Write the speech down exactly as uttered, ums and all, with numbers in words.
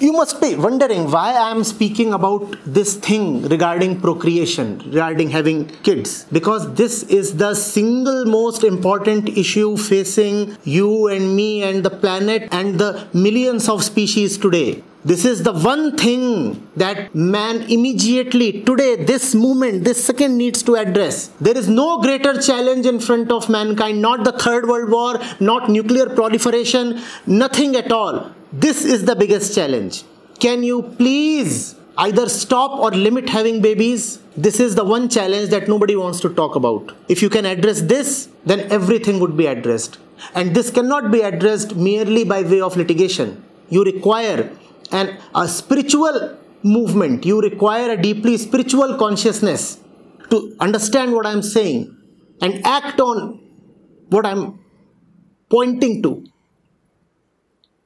you must be wondering why I am speaking about this thing regarding procreation, regarding having kids, because this is the single most important issue facing you and me and the planet and the millions of species today. This is the one thing that man immediately, today, this moment, this second needs to address. There is no greater challenge in front of mankind, not the Third World War, not nuclear proliferation, nothing at all. This is the biggest challenge. Can you please either stop or limit having babies? This is the one challenge that nobody wants to talk about. If you can address this, then everything would be addressed. And this cannot be addressed merely by way of litigation. You require And a spiritual movement, you require a deeply spiritual consciousness to understand what I'm saying and act on what I'm pointing to.